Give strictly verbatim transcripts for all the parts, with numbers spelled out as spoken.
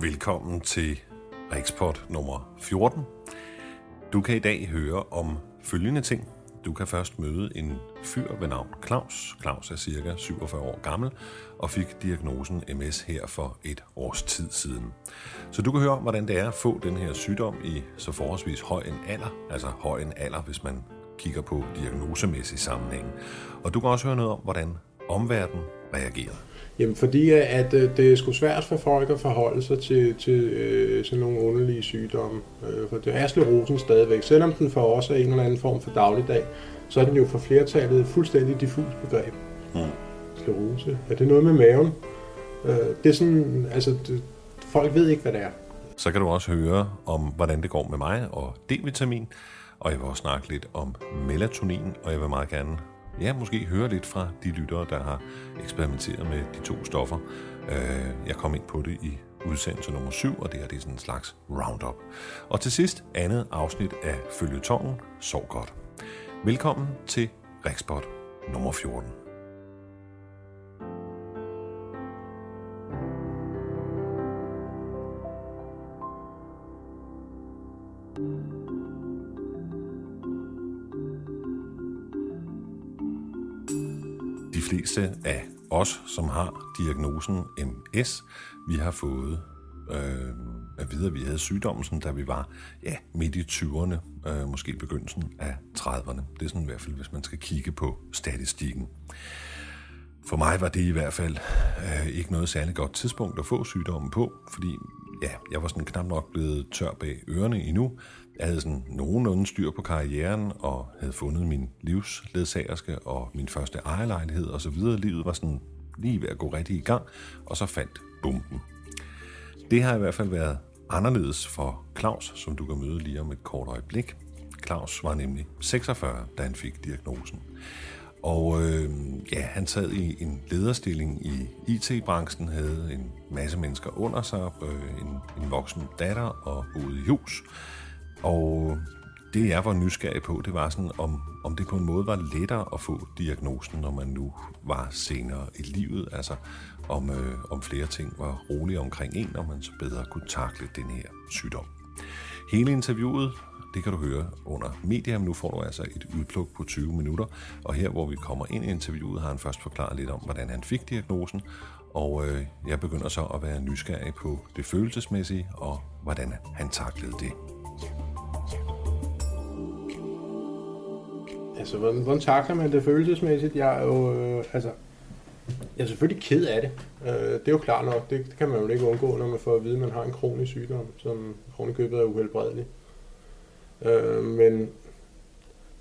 Velkommen til Rigsport nummer fjorten. Du kan i dag høre om følgende ting. Du kan først møde en fyr ved navn Claus. Claus er cirka syvogfyrre år gammel og fik diagnosen M S her for et års tid siden. Så du kan høre om, hvordan det er at få den her sygdom i så forholdsvis høj en alder, altså høj en alder, hvis man kigger på diagnosemæssig sammenhæng. Og du kan også høre noget om, hvordan omverdenen reagerer. Jamen fordi at det er sgu svært for folk at forholde sig til, til øh, sådan nogle underlige sygdomme. Øh, for det er sklerosen stadigvæk. Selvom den for os er en eller anden form for dagligdag, så er den jo for flertallet et fuldstændig diffus begreb. Mm. Sklerose. Er det noget med maven? Øh, det er sådan, altså det, folk ved ikke, hvad det er. Så kan du også høre om, hvordan det går med mig og D-vitamin. Og jeg vil også snakke lidt om melatonin, og jeg vil meget gerne... Ja, måske høre lidt fra de lyttere, der har eksperimenteret med de to stoffer. Jeg kom ind på det i udsendelse nummer syv, og det her det er sådan en slags roundup. Og til sidst andet afsnit af føljetongen, Sov godt. Velkommen til Rigsport nummer fjorten. De fleste af os, som har diagnosen M S, vi har fået øh, at vide, at vi havde sygdommen, da vi var ja, midt i tyverne, øh, måske begyndelsen af trediverne. Det er sådan i hvert fald, hvis man skal kigge på statistikken. For mig var det i hvert fald øh, ikke noget særligt godt tidspunkt at få sygdommen på, fordi ja, jeg var sådan knap nok blevet tør bag ørerne endnu. Jeg havde sådan nogenlunde styr på karrieren og havde fundet min livsledsagerske og min første ejerlejlighed og så videre. Livet var sådan lige ved at gå rigtig i gang, og så faldt bomben. Det har i hvert fald været anderledes for Claus, som du kan møde lige om et kort øjeblik. Claus var nemlig seksogfyrre, da han fik diagnosen. Og øh, ja, han sad i en lederstilling i I T-branchen, havde en masse mennesker under sig, øh, en, en voksen datter og boede i hus. Og det, jeg var nysgerrig på, det var sådan, om, om det på en måde var lettere at få diagnosen, når man nu var senere i livet. Altså, om, øh, om flere ting var rolige omkring en, og man så bedre kunne takle den her sygdom. Hele interviewet, det kan du høre under media, men nu får du altså et udpluk på tyve minutter. Og her, hvor vi kommer ind i interviewet, har han først forklaret lidt om, hvordan han fik diagnosen. Og øh, jeg begynder så at være nysgerrig på det følelsesmæssige, og hvordan han taklede det. Altså, hvordan, hvordan takler man det følelsesmæssigt? Jeg er jo, øh, altså, jeg er selvfølgelig ked af det. Øh, det er jo klart nok. Det, det kan man jo ikke undgå, når man får at vide, at man har en kronisk sygdom, som ovenikøbet er uhelbredelig. Øh, men,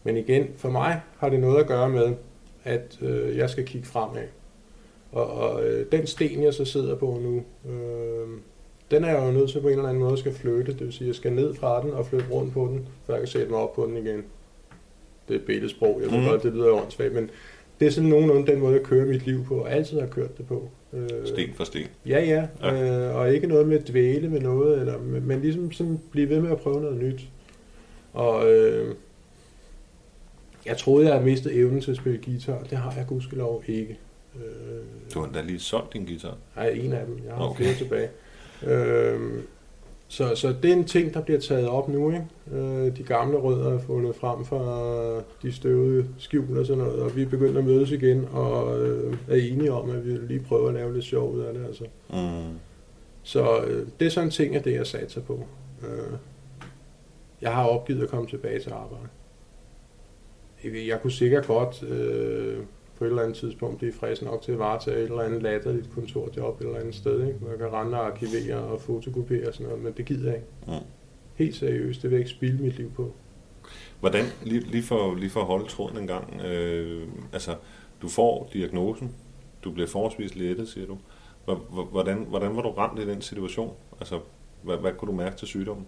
men igen, for mig har det noget at gøre med, at øh, jeg skal kigge fremad. Og, og øh, den sten, jeg så sidder på nu, øh, den er jeg jo nødt til på en eller anden måde at skal flytte. Det vil sige, at jeg skal ned fra den og flytte rundt på den, før jeg kan sætte mig op på den igen. Det er et billedsprog, jeg ved mm. godt, det lyder åndssvagt, men det er sådan nogenlunde den måde, jeg kører mit liv på, og altid har kørt det på. Øh, sten for sten? Ja, ja, ja. Øh, og ikke noget med at dvæle med noget, eller, men ligesom sådan blive ved med at prøve noget nyt. Og øh, jeg troede, jeg havde mistet evnen til at spille guitar, det har jeg gudskelov ikke. Øh, du har da lige solgt din guitar? Nej, en af dem, jeg har okay. flere tilbage. Øh, Så, så det er en ting, der bliver taget op nu, ikke? Øh, de gamle rødder er fundet frem fra de støvede skjul og sådan noget, og vi er begyndt at mødes igen og øh, er enige om, at vi lige prøver at lave lidt sjov ud af det. Altså. Mm. Så øh, det er sådan en ting af det, jeg satser på. Øh, jeg har opgivet at komme tilbage til arbejde. Jeg, jeg kunne sikkert godt øh, på et eller andet tidspunkt blive frisk nok til at varetage et eller andet latterligt kontorjob et eller andet sted, ikke? Hvor jeg kan rende og arkivere og fotokopiere og sådan noget, men det gider jeg ikke. Mm. Helt seriøst, det vil jeg ikke spilde mit liv på. Hvordan, lige, lige, for, lige for at holde tråden en gang, øh, altså, du får diagnosen, du bliver forholdsvis lettet, siger du. Hvordan, hvordan var du ramt i den situation? Altså, hvad, hvad kunne du mærke til sygdommen?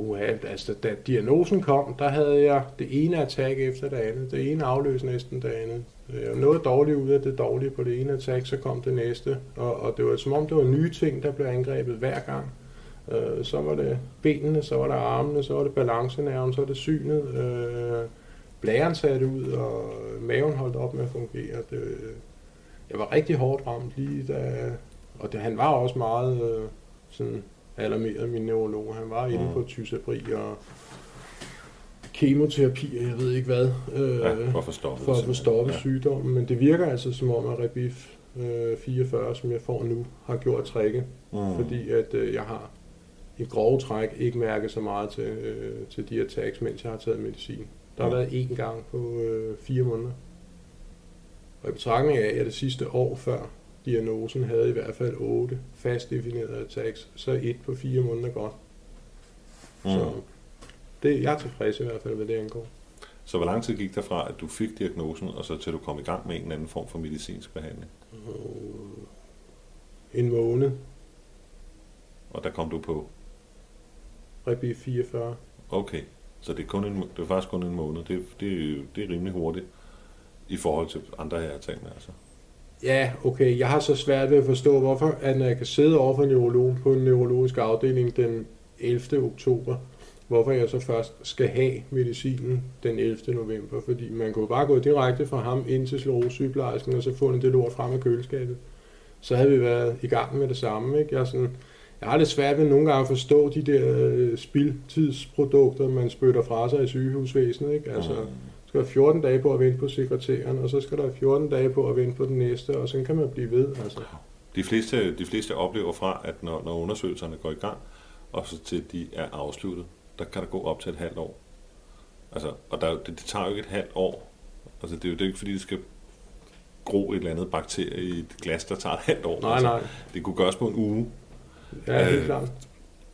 Uha, altså da diagnosen kom, der havde jeg det ene attack efter det andet. Det ene afløs næsten det andet. Jeg nåede dårligt ud af det dårlige på det ene attack, så kom det næste. Og, og det var som om, det var nye ting, der blev angrebet hver gang. Øh, så var det benene, så var det armene, så var det balancenerven, så var det synet. Øh, blæren satte ud, og maven holdt op med at fungere. Det, jeg var rigtig hårdt ramt lige da... Og det, han var også meget... Øh, sådan alarmeret min neurolog. Han var inde på Tysabri og kemoterapi, jeg ved ikke hvad, øh, ja, for at få stoppet, at få stoppet ja. sygdommen. Men det virker altså som om, at Rebif øh, fireogfyrre, som jeg får nu, har gjort tricket, mm. fordi at øh, jeg har i grove træk ikke mærket så meget til, øh, til de attacks, mens jeg har taget medicin. Der har mm. været én gang på øh, fire måneder. Og i betragtning af, at det sidste år før diagnosen havde i hvert fald otte fast definerede attacks, så et på fire måneder godt. Mm. Så det, jeg er tilfreds i hvert fald, hvad det angår. Så hvor lang tid gik der fra, at du fik diagnosen, og så til du kom i gang med en eller anden form for medicinsk behandling? En måned. Og der kom du på? Rebif fireogfyrre. Okay, så det er, kun en, det er faktisk kun en måned. Det, det, det er rimelig hurtigt i forhold til andre her ting, altså. Ja, okay. Jeg har så svært ved at forstå, hvorfor at når jeg kan sidde over for neurologen på en neurologisk afdeling den ellevte oktober, hvorfor jeg så først skal have medicinen den ellevte november, fordi man kunne bare gå direkte fra ham ind til sygeplejersken og så fundet det lort frem af køleskabet. Så havde vi været i gang med det samme, ikke? Jeg, sådan, jeg har det svært ved nogle gange at forstå de der øh, spildtidsprodukter, man spytter fra sig i sygehusvæsenet, ikke? Altså, skal der fjorten dage på at vente på sekretæren, og så skal der fjorten dage på at vente på den næste, og sådan kan man blive ved, altså. De fleste, de fleste oplever fra, at når, når undersøgelserne går i gang, og så til de er afsluttet, der kan der gå op til et halvt år. Altså, og der, det, det tager jo ikke et halvt år. Altså, det er jo det er ikke, fordi det skal gro et eller andet bakterie i et glas, der tager et halvt år. Nej, altså, nej. Det kunne gøres på en uge. Ja, helt øh, klart.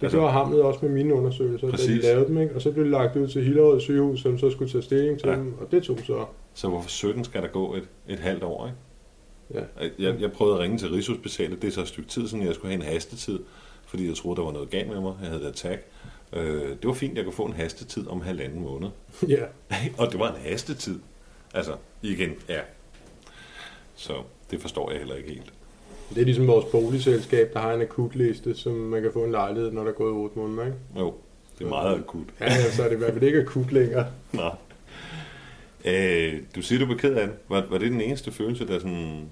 Det altså, gjorde Hamlet også med mine undersøgelser, præcis. Da de lavede dem, ikke? Og så blev det lagt ud til Hillerød sygehus, som så skulle tage stilling til ja. dem, og det tog så. Så hvorfor sytten skal der gå et, et halvt år, ikke? Ja. Jeg, jeg prøvede at ringe til Rigshospitalet, det er så et stykke tid siden, jeg skulle have en hastetid, fordi jeg troede, der var noget galt med mig, jeg havde et attack. Det var fint, jeg kunne få en hastetid om halvanden måned. Ja. Yeah. Og det var en hastetid. Altså, igen, ja. Så det forstår jeg heller ikke helt. Det er ligesom vores boligselskab, der har en akutliste, som man kan få en lejlighed, når der er gået otte måneder, ikke? Jo, det er meget akut. Ja, så altså, er det i hvert fald ikke akut længere. Nej. Øh, du siger, du var ked af det. Var, var det den eneste følelse, der, sådan,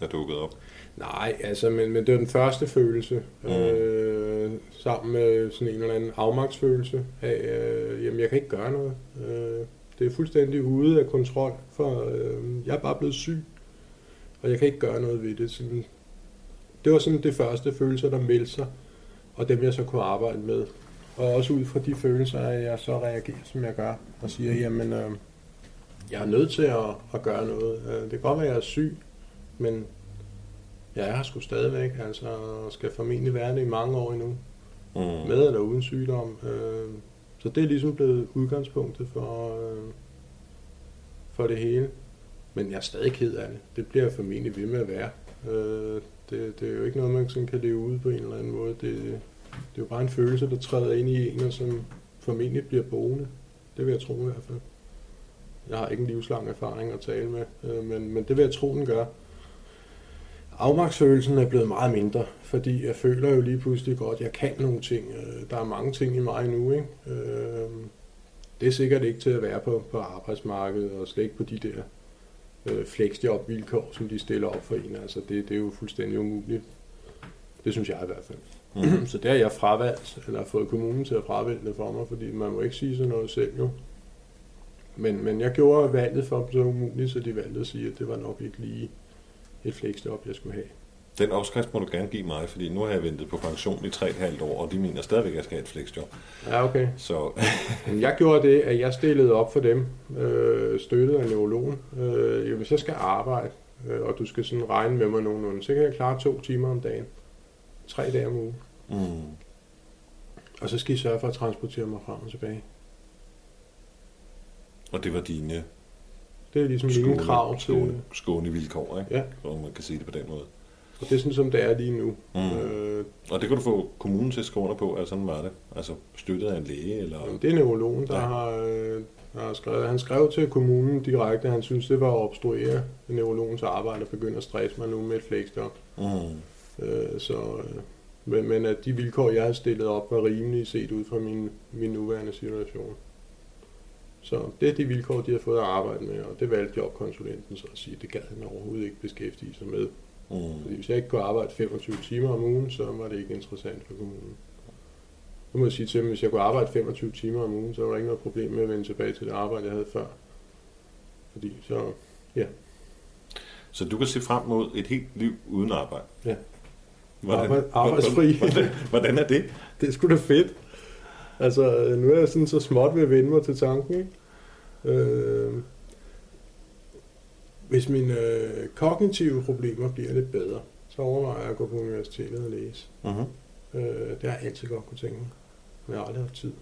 der dukkede op? Nej, altså, men, men det var den første følelse, mm. øh, sammen med sådan en eller anden afmagtsfølelse af, øh, jamen jeg kan ikke gøre noget. Øh, det er fuldstændig ude af kontrol, for øh, jeg er bare blevet syg, og jeg kan ikke gøre noget ved det. Sådan, det var sådan det første følelser, der meldte sig, og dem jeg så kunne arbejde med. Og også ud fra de følelser, at jeg så reagerer, som jeg gør, og siger, jamen øh, jeg er nødt til at, at gøre noget. Øh, det kan godt være, jeg er syg, men... Ja, jeg har sgu stadigvæk, altså skal formentlig være det i mange år endnu, mm. med eller uden sygdom. Øh, så det er ligesom blevet udgangspunktet for, øh, for det hele. Men jeg er stadig ked af det. Det bliver jeg formentlig ved med at være. Øh, det, det er jo ikke noget, man sådan kan leve ude på en eller anden måde. Det, det er jo bare en følelse, der træder ind i en, og som formentlig bliver boende. Det vil jeg tro i hvert fald. Jeg har ikke en livslang erfaring at tale med, øh, men, men det vil jeg tro, den gør. Afmagtsfølelsen er blevet meget mindre, fordi jeg føler jo lige pludselig godt, at jeg kan nogle ting. Der er mange ting i mig nu, ikke? Det er sikkert ikke til at være på, på arbejdsmarkedet, og slet ikke på de der øh, flexjob-vilkår, som de stiller op for en. Altså, det, det er jo fuldstændig umuligt. Det synes jeg i hvert fald. Mm. Så der har jeg fravalgt, eller fået kommunen til at fravælge det for mig, fordi man må ikke sige sådan noget selv jo. Men, men jeg gjorde valget for dem så umuligt, så de valgte at sige, at det var nok ikke lige... et flexjob, jeg skulle have. Den opskrift må du gerne give mig, fordi nu har jeg ventet på pension i tre komma fem år, og de mener stadigvæk, at jeg skal have et flexjob. Ja, okay. Så. Jeg gjorde det, at jeg stillede op for dem, øh, støttet af neurologen. Øh, hvis jeg skal arbejde, øh, og du skal sådan regne med mig nogenlunde, så kan jeg klare to timer om dagen. Tre dage om ugen. Mm. Og så skal I sørge for at transportere mig frem og tilbage. Og det var dine... Det er ligesom mine krav til... Skåne vilkår, ikke? Ja. Så man kan sige det på den måde. Og det er sådan, som det er lige nu. Mm. Øh, og det kan du få kommunen til at skrive under på, eller sådan var det? Altså støttet af en læge, eller...? Jamen, det er neurologen, der ja. har, øh, har skrevet... Han skrev til kommunen direkte, at han synes, det var at obstruere neurologens arbejde og begynde at stresse mig nu med et flexjob. Mm. Øh, så... Øh, men, men at de vilkår, jeg havde stillet op, var rimelige set ud fra min, min nuværende situation. Så det er de vilkår, de har fået at arbejde med, og det valgte jobkonsulenten så at sige, det gad han overhovedet ikke beskæftige sig med. Mm. Fordi hvis jeg ikke kunne arbejde femogtyve timer om ugen, så var det ikke interessant for kommunen. Så må jeg sige til dem, hvis jeg kunne arbejde femogtyve timer om ugen, så var der ikke noget problem med at vende tilbage til det arbejde, jeg havde før. Fordi så, ja. Så du kan se frem mod et helt liv uden arbejde? Ja. Hvordan, arbejdsfri. Hvordan, hvordan er det? Det er sgu da fedt. Altså, nu er jeg sådan så småt ved at vende mig til tanken, ikke? Øh, hvis mine øh, kognitive problemer bliver lidt bedre, så overvejer jeg at gå på universitetet og læse. Uh-huh. Øh, det har jeg altid godt kunne tænke mig, men jeg har aldrig haft tid.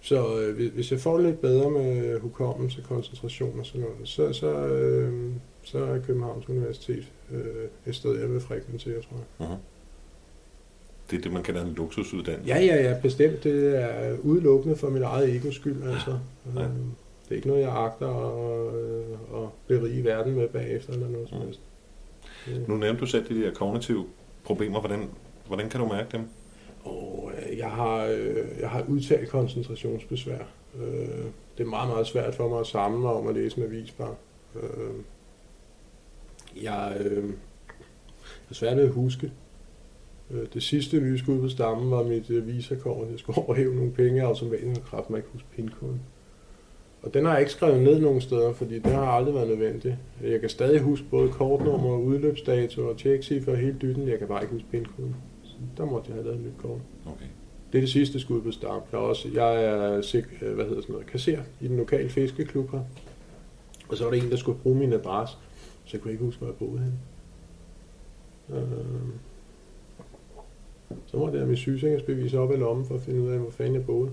Så øh, hvis jeg får lidt bedre med hukommelse, koncentration og sådan noget, så, så, øh, så er Københavns Universitet øh, et sted, jeg vil frekventere, tror jeg. Uh-huh. Det er det, man kalder en luksusuddannelse. Ja, ja, ja, bestemt. Det er udelukkende for mit eget egos skyld, altså. Ja. Det er ikke noget, jeg agter at, at berige verden med bagefter eller noget som helst. Ja. Nu nævnte du selv de der kognitive problemer. Hvordan, hvordan kan du mærke dem? Og jeg har, jeg har udtalt koncentrationsbesvær. Det er meget, meget svært for mig at samle mig om at læse en avis bare. Jeg er svært ved at huske. Det sidste nye skud på stammen var mit visakort. Jeg skulle overhæve nogle penge af automaten og kræfte mig ikke huske pinkoden. Og den har jeg ikke skrevet ned nogen steder, fordi det har aldrig været nødvendigt. Jeg kan stadig huske både kortnummer, udløbsdato og tjeksiffer og hele dytten. Jeg kan bare ikke huske pinkoden. Så der måtte jeg have lavet et nyt kort. Okay. Det er det sidste skud på stammen. Jeg er, også, jeg er sig, hvad hedder sådan noget, kasser i den lokale fiskeklub her. Og så var der en, der skulle bruge min adresse, så jeg kunne ikke huske, hvor jeg boede henne. Øh... Så måtte jeg min sygesikringsbevis op i lommen for at finde ud af, hvor fanden jeg boede.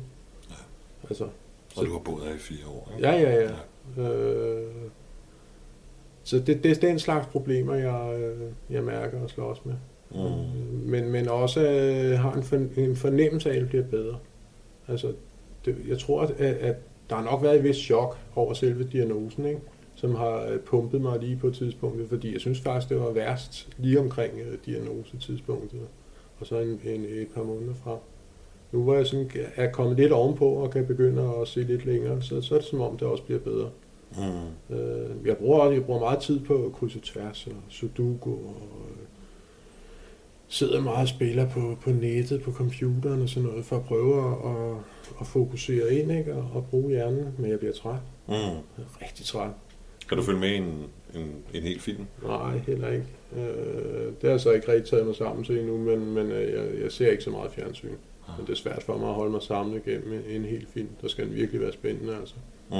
Ja. Altså, og så, du har boet her i fire år, ikke? Ja, ja, ja. ja. Øh, så det, det er den slags problemer, jeg, jeg mærker og slås med. Mm. Men, men også øh, har en, forn, en fornemmelse af, at det bliver bedre. Altså, det, jeg tror, at, at der har nok været et vist chok over selve diagnosen, ikke? Som har pumpet mig lige på tidspunktet, fordi jeg synes faktisk, det var værst lige omkring øh, diagnosetidspunktet. Og så en, en, et par måneder fra. Nu hvor jeg sådan er kommet lidt ovenpå og kan begynde at se lidt længere, så, så er det som om, det også bliver bedre. Mm. Øh, jeg, bruger, jeg bruger meget tid på kryds og tværs og sudoku, og øh, sidder meget og spiller på, på nettet, på computeren og sådan noget, for at prøve at, at, at fokusere ind, ikke? Og, og bruge hjernen, men jeg bliver træt. Mm. Jeg er rigtig træt. Kan du følge med i en, en, en hel film? Nej, heller ikke. Øh, det har så ikke rigtig taget mig sammen til endnu, men, men jeg, jeg ser ikke så meget fjernsyn. Ah. Men det er svært for mig at holde mig samlet gennem en hel film. Der skal den virkelig være spændende, altså. Mm.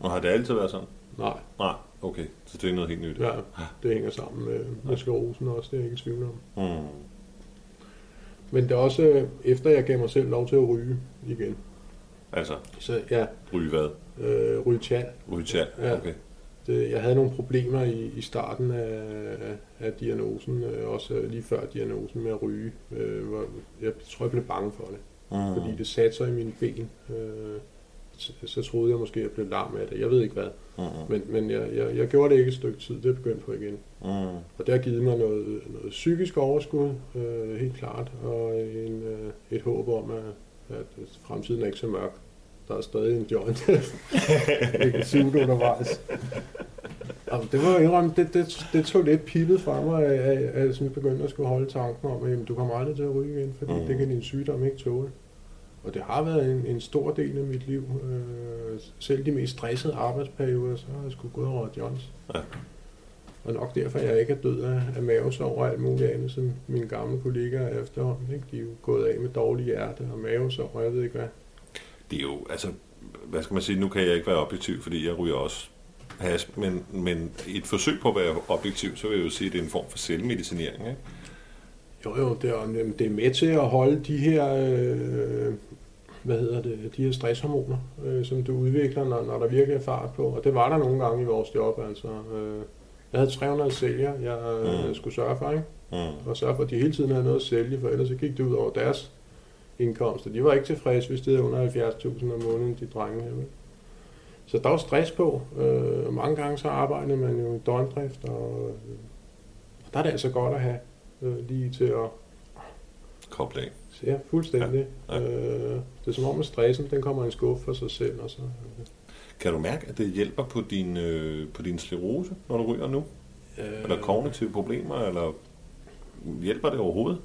Og har det altid været sådan? Nej. Nej, okay. Så det er noget helt nyt? Ja, det hænger sammen med, med sklerosen også, det er jeg ikke tvivl om. Mm. Men det er også efter, jeg gav mig selv lov til at ryge igen. Altså? Så, ja. Ryge hvad? Øh, ryge tjal. Ryge tjal, ja. Okay. Det, jeg havde nogle problemer i, i starten af, af diagnosen, øh, også lige før diagnosen med at ryge. Øh, hvor jeg tror, jeg blev bange for det, mm. fordi det satte sig i mine ben. Øh, så, så troede jeg måske, at jeg blev lam af det. Jeg ved ikke hvad. Mm. Men, men jeg, jeg, jeg gjorde det ikke et stykke tid. Det er begyndt på igen. Mm. Og det har givet mig noget, noget psykisk overskud, øh, helt klart. Og en, øh, et håb om, at, at fremtiden er ikke så mørk. Der er stadig en joint. Ikke suge undervejs. Altså, det var jo indrømme, det, det, det tog lidt pillet fra mig, at jeg begyndte at skulle holde tanken om, at jamen, du kommer aldrig til at ryge igen, fordi mm. det kan din sygdom ikke tåle. Og det har været en, en stor del af mit liv. Øh, selv de mest stressede arbejdsperioder, så har jeg sgu gået over joints. Ja. Og nok derfor, jeg ikke er død af, af mavesår og alt muligt andet, som mine gamle kollegaer efterhånden. Ikke? De er jo gået af med dårlige hjerte og mavesår, og jeg ved ikke hvad. Det er jo, altså, hvad skal man sige, nu kan jeg ikke være objektiv, fordi jeg ryger også has, men, men i et forsøg på at være objektiv, så vil jeg jo sige, at det er en form for selvmedicinering, ikke? Jo, jo, det er, det er med til at holde de her, øh, hvad hedder det, de her stresshormoner, øh, som du udvikler, når, når der virkelig er fart på, og det var der nogle gange i vores job, altså. Øh, jeg havde tre hundrede sælgere, jeg mm. skulle sørge for, ikke? Mm. Og sørge for, at de hele tiden havde noget at sælge, for ellers så gik det ud over deres indkomster. De var ikke tilfredse, hvis det er under halvfjerds tusind om måneden, de drenge her. Så der var stress på. Øh, mange gange så arbejdede man jo i døgndrift, og, øh, og der er det altså godt at have øh, lige til at koble af. Ja, fuldstændig. Ja, ja. Øh, det er som om, at stressen den kommer i en skuffe for sig selv. Og så, øh. Kan du mærke, at det hjælper på din, øh, på din sklerose, når du ryger nu? Er der kognitive problemer, eller hjælper det overhovedet?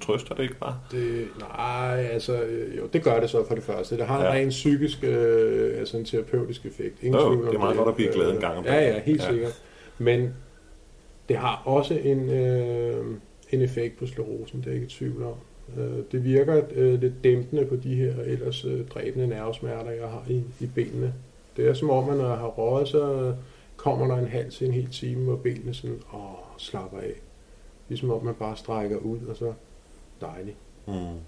Trøster det ikke bare? Det, nej, altså, jo, det gør det så for det første. Det har en ja. ren psykisk, øh, altså en terapeutisk effekt. Ingen Nå, det er meget godt at blive glad en gang om dagen. Ja, ja, helt ja. sikkert. Men det har også en, øh, en effekt på sklerosen, det er ikke et tvivl om. Det virker øh, lidt dæmpende på de her ellers øh, dræbende nervesmerter, jeg har i, i benene. Det er som om, at når jeg har røget, så kommer der en hals i en hel time, hvor benene sådan, åh, slapper af. Ligesom om man bare strækker ud, og så dejligt. Mm.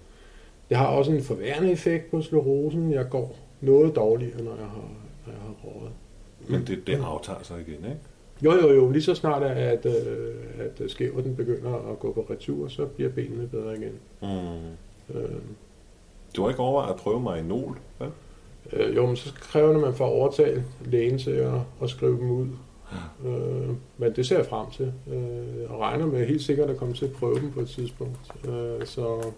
Det har også en forværende effekt på sklerosen. Jeg går noget dårligere, når jeg har, når jeg har røget. Men det, det aftager sig igen, ikke? Jo, jo, jo. Lige så snart, at, at skæverten begynder at gå på retur, så bliver benene bedre igen. Mm. Øh. Du har ikke overvejet at prøve Marinol, hvad? Øh, jo, men så kræver det, man får overtalt lægen til at, at skrive dem ud. Ja. Øh, men det ser jeg frem til. Øh, og regner med helt sikkert at komme til at prøve dem på et tidspunkt. Øh, så,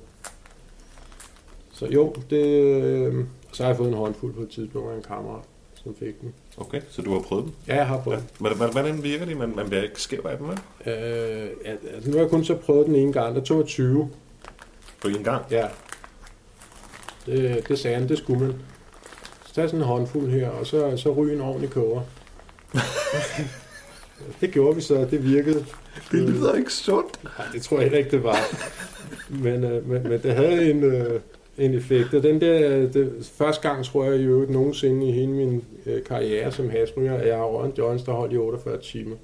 så jo, det, så har jeg fået en håndfuld på et tidspunkt af en kammerat, som fik den. Okay, så du har prøvet dem? Ja, jeg har prøvet ja. dem. Hvordan virker det? Man, man bliver ikke skæv af dem, vel? Øh, altså, nu har jeg kun så prøvet den ene gang. Der tog jeg tyve. På en gang? Ja. Det, det sagde han, det skulle man. Så tager sådan en håndfuld her, og så, så ryger en ordentlig koger. Det gjorde vi så, det virkede. Det lyder ikke sundt. Nej, det tror jeg heller ikke, det var. Men, øh, men, men det havde en... Øh, en effekt. Og den der, det, første gang tror jeg jo ikke nogensinde i hele min øh, karriere som hasryger, at jeg har røget en joints, der holdt i otteogfyrre timer.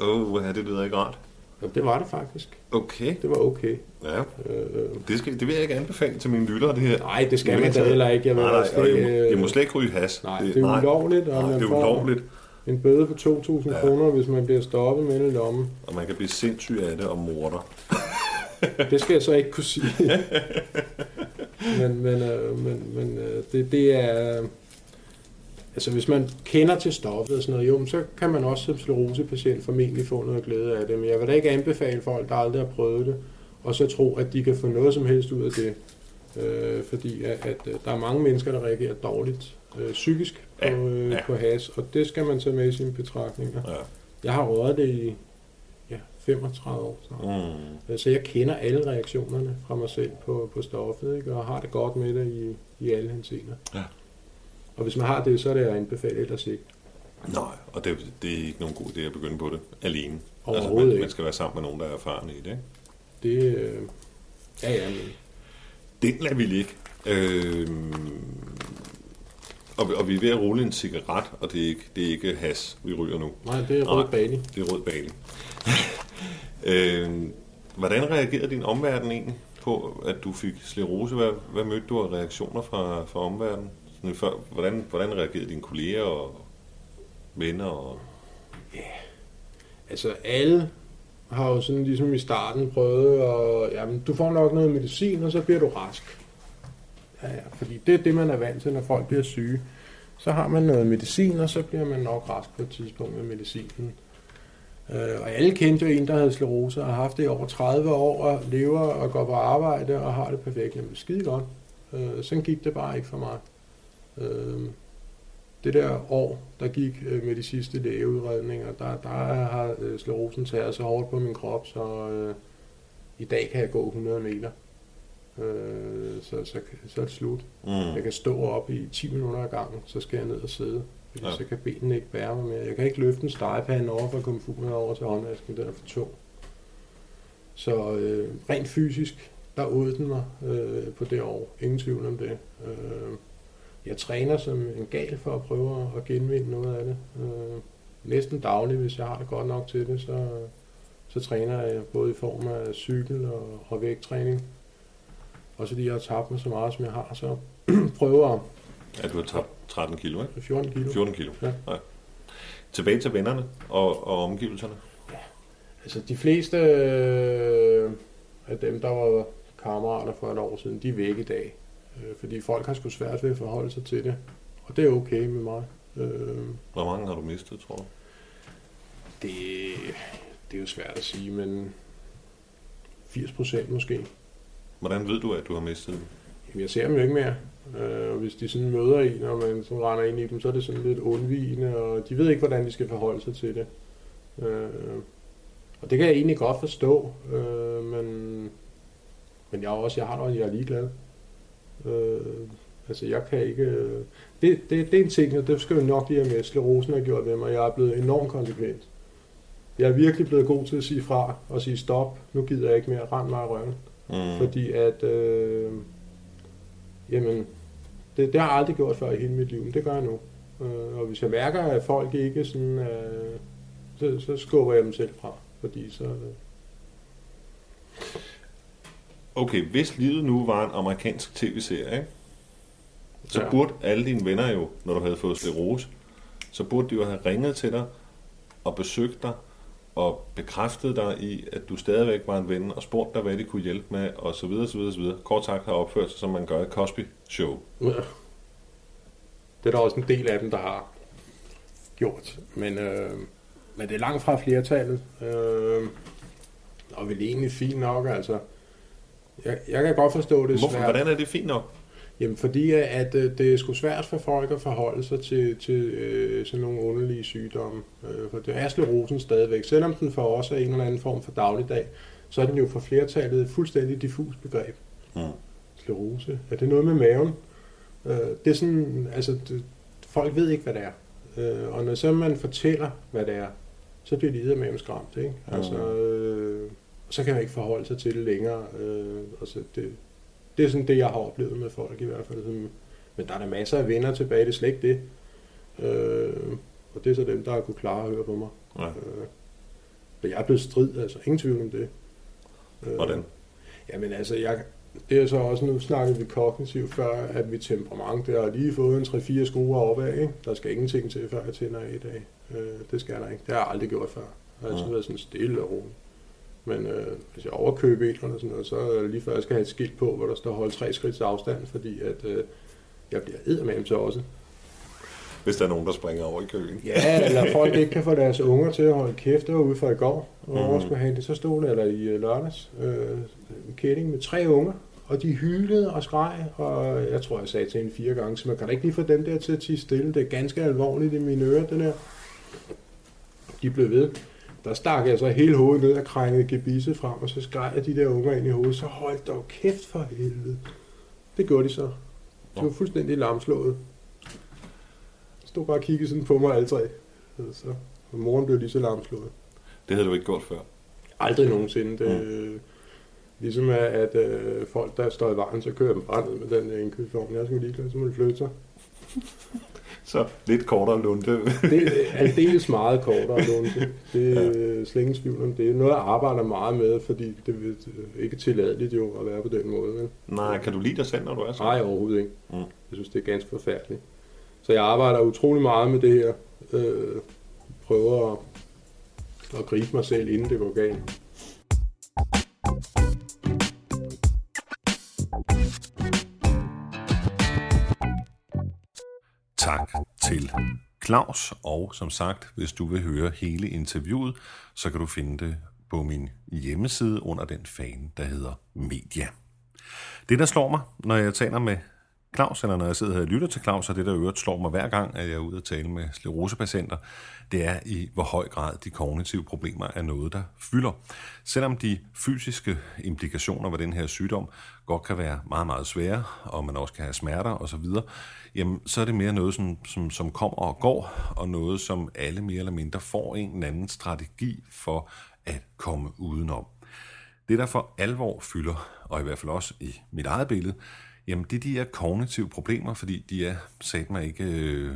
Åh, oh, det lyder ikke rart. Ja, det var det faktisk. Okay. Det var okay. Ja. Øh, det, skal, det vil jeg ikke anbefale til mine lyttere, det her. Nej, det skal det man da heller ikke. Jeg, nej, nej, slet, jeg, må, jeg må slet ikke ryge has. Nej, det, det er ulovligt, og nej, man det er ulovligt. En bøde på to tusind ja. kroner, hvis man bliver stoppet med en lomme. Og man kan blive sindssyg af det og morder. Det skal jeg så ikke kunne sige. Men, men, øh, men, men øh, det, det er... Øh, altså, hvis man kender til stoffet og sådan noget, jo, så kan man også som sklerosepatient formentlig få noget glæde af det. Men jeg vil da ikke anbefale folk, der aldrig har prøvet det, og så tro, at de kan få noget som helst ud af det. Øh, fordi at, at der er mange mennesker, der reagerer dårligt øh, psykisk på, øh, ja. på has, og det skal man tage med i sine betragtninger. Ja. Jeg har røget det i femogtredive år snart. Mm. Så jeg kender alle reaktionerne fra mig selv på, på stoffet, ikke? Og har det godt med det i, i alle henseender. Ja. Og hvis man har det, så er det at anbefale ellers ikke. Nej, og det, det er ikke nogen god idé at begynde på det alene. Altså, man, man skal være sammen med nogen, der er erfaren i det, ikke? Det øh, ja, ja, men... Den lader vi ligge. Øh, og, og vi er ved at rulle en cigaret, og det er ikke, det er ikke has, vi ryger nu. Nej, det er rød Bali. Det er rød Bali. Øh, hvordan reagerede din omverden egentlig på, at du fik sklerose? Hvad, hvad mødte du af reaktioner fra, fra omverdenen? Sådan før, hvordan, hvordan reagerede dine kolleger og venner? Og... Ja, altså alle har jo sådan ligesom i starten prøvet, og jamen, du får nok noget medicin, og så bliver du rask. Ja, ja, fordi det er det, man er vant til, når folk bliver syge. Så har man noget medicin, og så bliver man nok rask på et tidspunkt med medicinen. Og alle kendte jo en, der havde sklerose og har haft det i over tredive år og lever og går på arbejde og har det perfekt. Jamen skide godt. Sådan gik det bare ikke for mig. Det der år, der gik med de sidste lægeudredninger, der, der har sklerosen taget så hårdt på min krop, så øh, i dag kan jeg gå hundrede meter. Øh, så, så, så er det slut. Mm. Jeg kan stå op i ti minutter ad gangen, så skal jeg ned og sidde. Ja. Så kan benene ikke bære mig mere. Jeg kan ikke løfte en stegepande over fra komfuret over til håndvasken, den er for tung. Så øh, rent fysisk, der åd den mig øh, på det år. Ingen tvivl om det. Øh, jeg træner som en gal for at prøve at genvinde noget af det. Øh, næsten dagligt, hvis jeg har det godt nok til det, så, så træner jeg både i form af cykel og, og vægttræning. Og så fordi jeg har tabt mig så meget, som jeg har, så prøver at... Ja, du har tabt tretten kilo, ikke? fjorten kilo. fjorten kilo, ja. Nej. Tilbage til vennerne og, og omgivelserne? Ja, altså de fleste øh, af dem, der var kammerater for et år siden, de er væk i dag. Øh, fordi folk har sgu svært ved at forholde sig til det. Og det er okay med mig. Øh, Hvor mange har du mistet, tror du? Det, det er jo svært at sige, men firs procent måske. Hvordan ved du, at du har mistet dem? Jamen, jeg ser dem jo ikke mere. Og hvis de sådan møder en, og man sådan render ind i dem, så er det sådan lidt undvigende, og de ved ikke, hvordan de skal forholde sig til det. Og det kan jeg egentlig godt forstå, øh, men, men jeg, også, jeg har noget, jeg er ligeglad. Øh, altså jeg kan ikke... Øh, det, det, det er en ting, og det skal jo nok blive med. Sklerosen har gjort ved mig, og jeg er blevet enormt konsekvent. Jeg er virkelig blevet god til at sige fra og sige stop, nu gider jeg ikke mere, rend mig i røven. Mm. Fordi at... Øh, jamen, det, det har jeg aldrig gjort før i hele mit liv, men det gør jeg nu. Øh, og hvis jeg mærker, at folk ikke sådan... Øh, så, så skubber jeg dem selv fra. Fordi så... Okay, hvis livet nu var en amerikansk tv-serie, så ja. Burde alle dine venner jo, når du havde fået sklerose, så burde de jo have ringet til dig og besøgt dig og bekræftet dig i, at du stadigvæk var en ven og spurgte dig, hvad de kunne hjælpe med og så videre, så videre, så videre. Kort sagt har opført sig, som man gør i Cosby-show. Ja. Det er der også en del af dem, der har gjort. Men... Øh... Men det er langt fra flertallet, øh, og vel egentlig fint nok, altså. Jeg, jeg kan godt forstå det svært. Hvorfor? Hvordan er det fint nok? Jamen fordi, at, at det er sgu svært for folk at forholde sig til, til øh, sådan nogle underlige sygdomme. Øh, for det er sklerosen stadigvæk. Selvom den for os er en eller anden form for dagligdag, så er den jo for flertallet et fuldstændig diffus begreb. Mm. Sklerose. Er det noget med maven? Øh, det er sådan, altså, det, folk ved ikke, hvad det er. Øh, og når så man fortæller, hvad det er, så bliver de eddermame skræmt, ikke? Altså, øh, så kan man ikke forholde sig til det længere. Øh, altså det, det er sådan det, jeg har oplevet med folk i hvert fald. Men der er der masser af venner tilbage, det er slet ikke det. Øh, og det er så dem, der har kunnet klare at høre på mig. Øh, men jeg er blevet strid, altså ingen tvivl om det. Øh, Hvordan? Jamen altså, jeg, det er så også, nu snakkede vi kognitivt før, at mit temperament, det har lige fået en tre fire skruer opad, ikke? Der skal ingenting til, før jeg tænder i dag. Det skal der ikke. Det har jeg aldrig gjort før. Jeg har altid været sådan stille og roligt. Men øh, hvis jeg overkøber et eller sådan noget, så er det lige før, jeg skal have et skilt på, hvor der står holde tre skridts afstand, fordi at, øh, jeg bliver eddermame til også. Hvis der er nogen, der springer over i køen. Ja, eller folk ikke kan få deres unger til at holde kæft. Det var ude fra i går, og mm. skulle have det. Så stod der, eller i lørdags, øh, en kætting med tre unger, og de hylede og skreg, og jeg tror, jeg sagde til hende fire gange, så man kan da ikke lige få dem der til at tie stille. Det er ganske alvorligt i mine ører, den her. De blev ved. Der stak jeg så hele hovedet ned og krængede gebisse frem, og så skreg jeg de der unger ind i hovedet. Så hold dog kæft for helvede. Det gjorde de så. De var fuldstændig lamslået. Jeg stod bare og kiggede sådan på mig alle tre. Så moren blev lige så lamslået. Det havde du ikke gjort før? Aldrig nogensinde. Det, mm. Ligesom at, at øh, folk, der står i vejen, så kører dem bare ned med den indkøbsform. Jeg er sgu ligeglad, så må de flytte sig. Så lidt kortere lunte. Det er aldeles meget kortere lunte. Det er ja. Slet ingen tvivl om. Det er noget, jeg arbejder meget med, fordi det er ikke tilladeligt jo at være på den måde. Men. Nej, kan du lide dig selv, når du er så? Nej, overhovedet ikke. Mm. Jeg synes, det er ganske forfærdeligt. Så jeg arbejder utrolig meget med det her. Øh, prøver at, at gribe mig selv, inden det går galt. Tak til Claus, og som sagt, hvis du vil høre hele interviewet, så kan du finde det på min hjemmeside under den fane, der hedder Media. Det, der slår mig, når jeg taler med Claus, eller når jeg sidder her og lytter til Claus, og det, der øvrigt slår mig hver gang, at jeg er ude og tale med sklerosepatienter, det er i hvor høj grad de kognitive problemer er noget, der fylder. Selvom de fysiske implikationer ved den her sygdom godt kan være meget, meget svære, og man også kan have smerter osv., jamen så er det mere noget, som, som, som kommer og går, og noget, som alle mere eller mindre får en eller anden strategi for at komme udenom. Det, der for alvor fylder, og i hvert fald også i mit eget billede, jamen det de er kognitive problemer, fordi de er sat mig ikke, øh,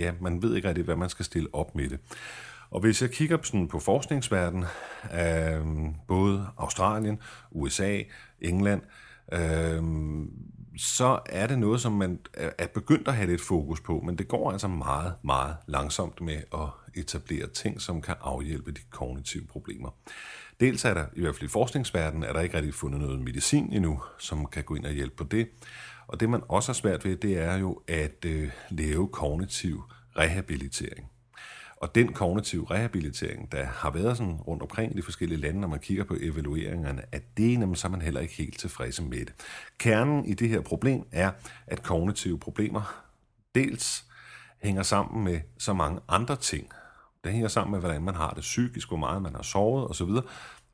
ja, man ved ikke rigtig, hvad man skal stille op med det. Og hvis jeg kigger sådan på forskningsverdenen, øh, både Australien, U S A, England, øh, så er det noget, som man er begyndt at have lidt fokus på, men det går altså meget, meget langsomt med at etablere ting, som kan afhjælpe de kognitive problemer. Dels er der, i hvert fald i forskningsverdenen, er der ikke rigtig fundet noget medicin endnu, som kan gå ind og hjælpe på det. Og det, man også har svært ved, det er jo at øh, lave kognitiv rehabilitering. Og den kognitive rehabilitering, der har været sådan rundt omkring de forskellige lande, når man kigger på evalueringerne, at det nemlig, så er man heller ikke helt tilfredse med det. Kernen i det her problem er, at kognitive problemer dels hænger sammen med så mange andre ting, Det hænger sammen med, hvordan man har det psykisk, hvor meget man har sovet osv.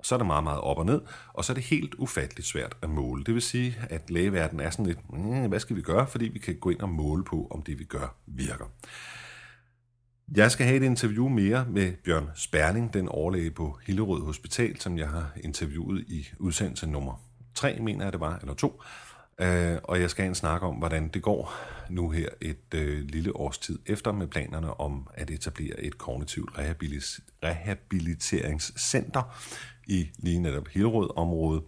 Så er det meget, meget op og ned, og så er det helt ufatteligt svært at måle. Det vil sige, at lægeverdenen er sådan lidt, mm, hvad skal vi gøre? Fordi vi kan gå ind og måle på, om det vi gør virker. Jeg skal have et interview mere med Bjørn Sperling, den overlæge på Hillerød Hospital, som jeg har interviewet i udsendelse nummer tre, mener jeg det var, eller to. Og jeg skal have en snak om, hvordan det går nu her et øh, lille års tid efter med planerne om at etablere et kognitivt rehabilis- rehabiliteringscenter i lige netop Hillerød-området.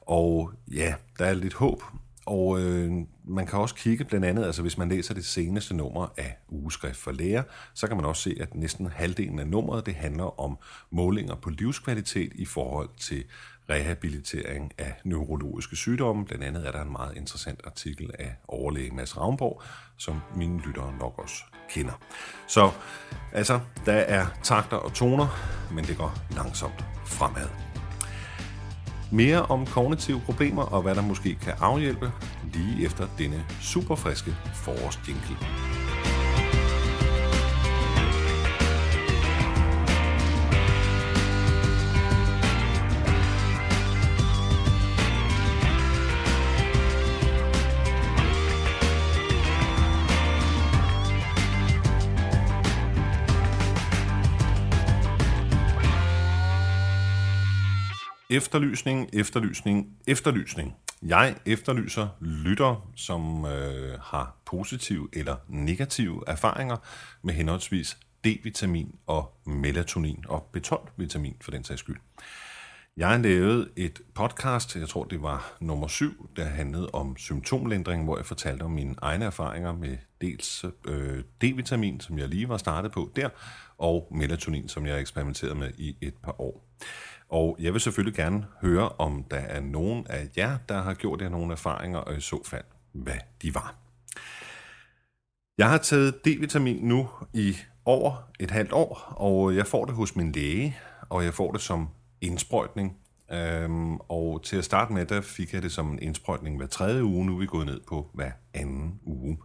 Og ja, der er lidt håb. Og øh, man kan også kigge blandt andet, altså hvis man læser det seneste nummer af Ugeskrift for Læger, så kan man også se, at næsten halvdelen af nummeret, det handler om målinger på livskvalitet i forhold til rehabilitering af neurologiske sygdomme. Blandt andet er der en meget interessant artikel af overlæge Mads Ravnborg, som mine lyttere nok også kender. Så altså, der er takter og toner, men det går langsomt fremad. Mere om kognitive problemer og hvad der måske kan afhjælpe lige efter denne superfriske forårsjingle. Efterlysning, efterlysning, efterlysning. Jeg efterlyser lyttere, som øh, har positive eller negative erfaringer med henholdsvis D-vitamin og melatonin og B tolv-vitamin for den sags skyld. Jeg lavede et podcast, jeg tror det var nummer syv, der handlede om symptomlindring, hvor jeg fortalte om mine egne erfaringer med dels øh, D-vitamin, som jeg lige var startet på der, og melatonin, som jeg eksperimenterede med i et par år. Og jeg vil selvfølgelig gerne høre, om der er nogen af jer, der har gjort jer nogle erfaringer, og i så fald, hvad de var. Jeg har taget D-vitamin nu i over et halvt år, og jeg får det hos min læge, og jeg får det som indsprøjtning. Øhm, og til at starte med, der fik jeg det som en indsprøjtning hver tredje uge, nu er vi gået ned på hver anden uge.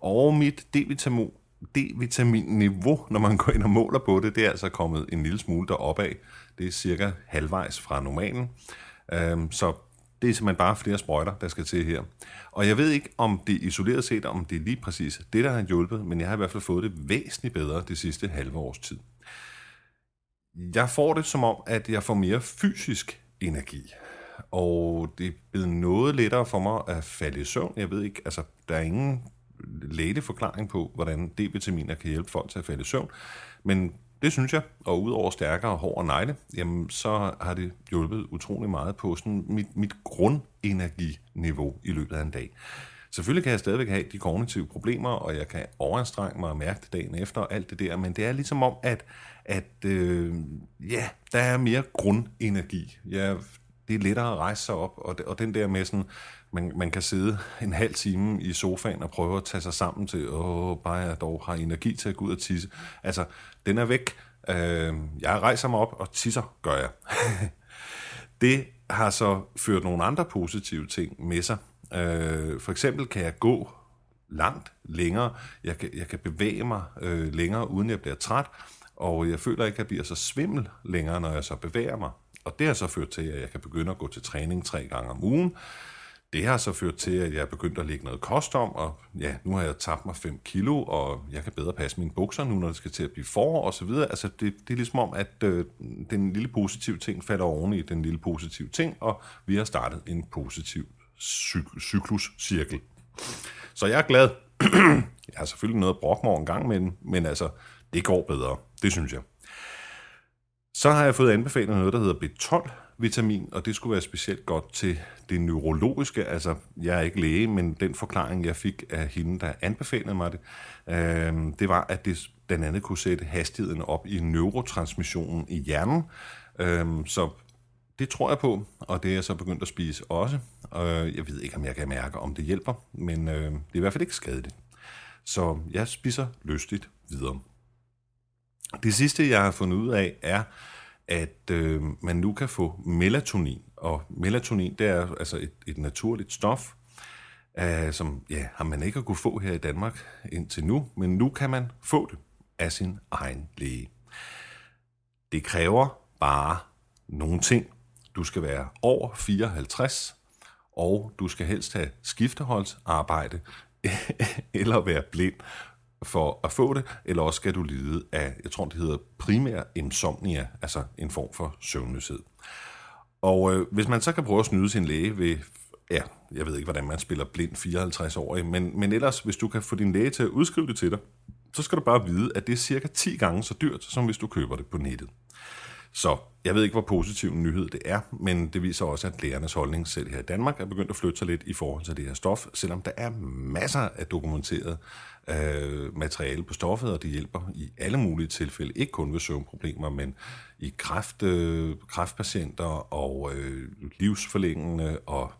Og mit D-vitamin, D-vitaminniveau, når man går ind og måler på det, det er altså kommet en lille smule deropad. Det er cirka halvvejs fra normalen. Øhm, så det er simpelthen bare flere sprøjter, der skal til her. Og jeg ved ikke, om det isoleret set, om det er lige præcis det, der har hjulpet, men jeg har i hvert fald fået det væsentligt bedre det sidste halve års tid. Jeg får det som om, at jeg får mere fysisk energi. Og det er blevet noget lettere for mig at falde i søvn. Jeg ved ikke, altså der er ingen lette forklaring på, hvordan D-vitaminer kan hjælpe folk til at falde i søvn. Men det synes jeg, og udover stærkere hår og negle, jamen så har det hjulpet utrolig meget på sådan mit, mit grundenerginiveau i løbet af en dag. Selvfølgelig kan jeg stadigvæk have de kognitive problemer, og jeg kan overanstrenge mig og mærke det dagen efter og alt det der, men det er ligesom om, at, at øh, ja, der er mere grundenergi. Jeg Det er lettere at rejse sig op, og, det, og den der med sådan, man, man kan sidde en halv time i sofaen og prøve at tage sig sammen til, åh, bare jeg dog har energi til at gå ud og tisse. Altså, den er væk. Øh, jeg rejser mig op, og tisser gør jeg. Det har så ført nogle andre positive ting med sig. Øh, for eksempel kan jeg gå langt længere. Jeg kan, jeg kan bevæge mig øh, længere, uden jeg bliver træt, og jeg føler ikke, at jeg bliver så svimmel længere, når jeg så bevæger mig. Og det har så ført til, at jeg kan begynde at gå til træning tre gange om ugen. Det har så ført til, at jeg er begyndt at lægge noget kost om, og ja, nu har jeg tabt mig fem kilo, og jeg kan bedre passe mine bukser nu, når det skal til at blive forår og så videre. Altså, det, det er ligesom om, at øh, den lille positive ting falder oven i den lille positive ting, og vi har startet en positiv cyk- cyklus-cirkel. Så jeg er glad. Jeg har selvfølgelig noget at brokke mig en gang med, men altså, det går bedre. Det synes jeg. Så har jeg fået anbefalet noget, der hedder B tolv-vitamin, og det skulle være specielt godt til det neurologiske. Altså, jeg er ikke læge, men den forklaring, jeg fik af hende, der anbefalede mig det, øh, det var, at det blandt andet kunne sætte hastigheden op i neurotransmissionen i hjernen. Øh, så det tror jeg på, og det er jeg så begyndt at spise også. Øh, jeg ved ikke, om jeg kan mærke, om det hjælper, men øh, det er i hvert fald ikke skadeligt. Så jeg spiser lystigt videre. Det sidste, jeg har fundet ud af, er, at øh, man nu kan få melatonin. Og melatonin, det er altså et, et naturligt stof, øh, som ja, har man ikke kunne få her i Danmark indtil nu, men nu kan man få det af sin egen læge. Det kræver bare nogle ting. Du skal være over fireoghalvtreds, og du skal helst have skifteholdsarbejde, eller være blind for at få det, eller også skal du lide af, jeg tror det hedder primær insomnia, altså en form for søvnløshed. Og øh, hvis man så kan prøve at snyde sin læge ved, ja, jeg ved ikke, hvordan man spiller blind fireoghalvtreds-årig, men, men ellers, hvis du kan få din læge til at udskrive det til dig, så skal du bare vide, at det er cirka ti gange så dyrt, som hvis du køber det på nettet. Så jeg ved ikke, hvor positiv en nyhed det er, men det viser også, at lægernes holdning selv her i Danmark er begyndt at flytte sig lidt i forhold til det her stof, selvom der er masser af dokumenteret øh, materiale på stoffet, og det hjælper i alle mulige tilfælde, ikke kun ved søvnproblemer, men i kræft, øh, kræftpatienter og øh, livsforlængende og,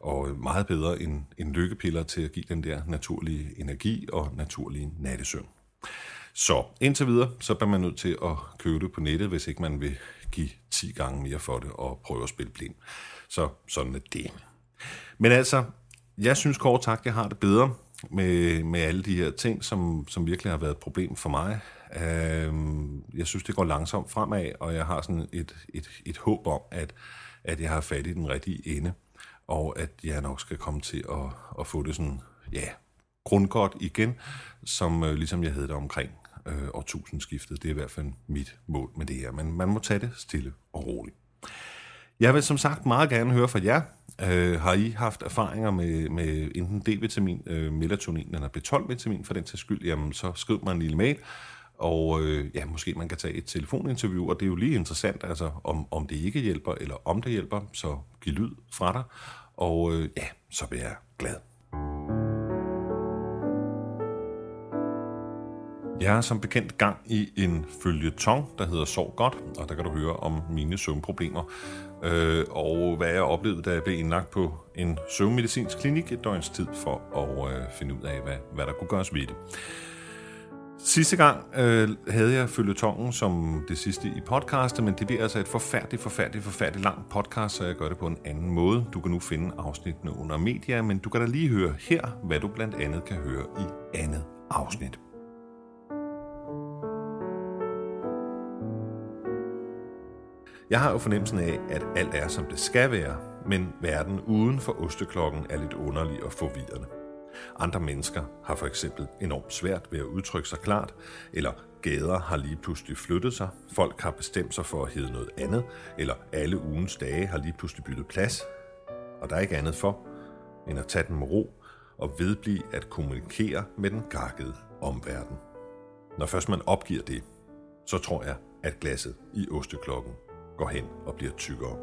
og meget bedre end, end lykkepiller til at give den der naturlige energi og naturlige nattesøvn. Så indtil videre, så bliver man nødt til at købe det på nettet, hvis ikke man vil give ti gange mere for det og prøve at spille blind. Så sådan er det. Men altså, jeg synes kort sagt, jeg har det bedre med, med alle de her ting, som, som virkelig har været et problem for mig. Jeg synes, det går langsomt fremad, og jeg har sådan et, et, et håb om, at, at jeg har fat i den rigtige ende, og at jeg nok skal komme til at, at få det sådan, ja, grundgodt igen, som ligesom jeg havde det omkring øh, årtusindskiftet. Det er i hvert fald mit mål med det her, men man må tage det stille og roligt. Jeg vil som sagt meget gerne høre fra jer. Øh, har I haft erfaringer med, med enten D-vitamin, øh, melatonin eller B tolv-vitamin for den til skyld? Jamen, så skriv mig en lille mail, og øh, ja, måske man kan tage et telefoninterview, og det er jo lige interessant, altså om, om det ikke hjælper, eller om det hjælper, så giv lyd fra dig, og øh, ja, så bliver jeg glad. Jeg er som bekendt gang i en føljeton, der hedder Sov Godt, og der kan du høre om mine søvnproblemer, øh, og hvad jeg oplevede, da jeg blev indlagt på en søvnmedicinsk klinik et døgns tid for at øh, finde ud af, hvad, hvad der kunne gøres ved det. Sidste gang øh, havde jeg føljetongen som det sidste i podcastet, men det bliver altså et forfærdeligt, forfærdeligt, forfærdeligt langt podcast, så jeg gør det på en anden måde. Du kan nu finde afsnittene under media, men du kan da lige høre her, hvad du blandt andet kan høre i andet afsnit. Jeg har jo fornemmelsen af, at alt er, som det skal være, men verden uden for osteklokken er lidt underlig og forvirrende. Andre mennesker har for eksempel enormt svært ved at udtrykke sig klart, eller gader har lige pludselig flyttet sig, folk har bestemt sig for at hedde noget andet, eller alle ugens dage har lige pludselig byttet plads, og der er ikke andet for, end at tage den med ro og vedblive at kommunikere med den gakkede omverden. Når først man opgiver det, så tror jeg, at glasset i osteklokken går hen og bliver tykkere.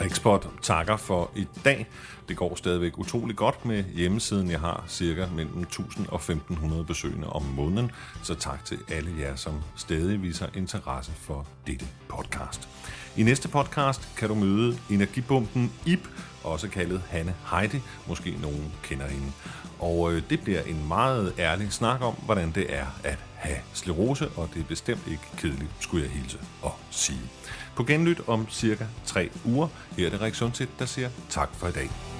Rigsport takker for i dag. Det går stadigvæk utrolig godt med hjemmesiden. Jeg har cirka mellem tusind og femten hundrede besøgende om måneden, så tak til alle jer, som stadig viser interesse for dette podcast. I næste podcast kan du møde energibomben Ib, også kaldet Hanne Heide. Måske nogen kender hende. Og det bliver en meget ærlig snak om, hvordan det er at have sklerose, og det er bestemt ikke kedeligt, skulle jeg hilse og sige. På genlyt om cirka tre uger. Her er det Rik Sundtæt, der siger tak for i dag.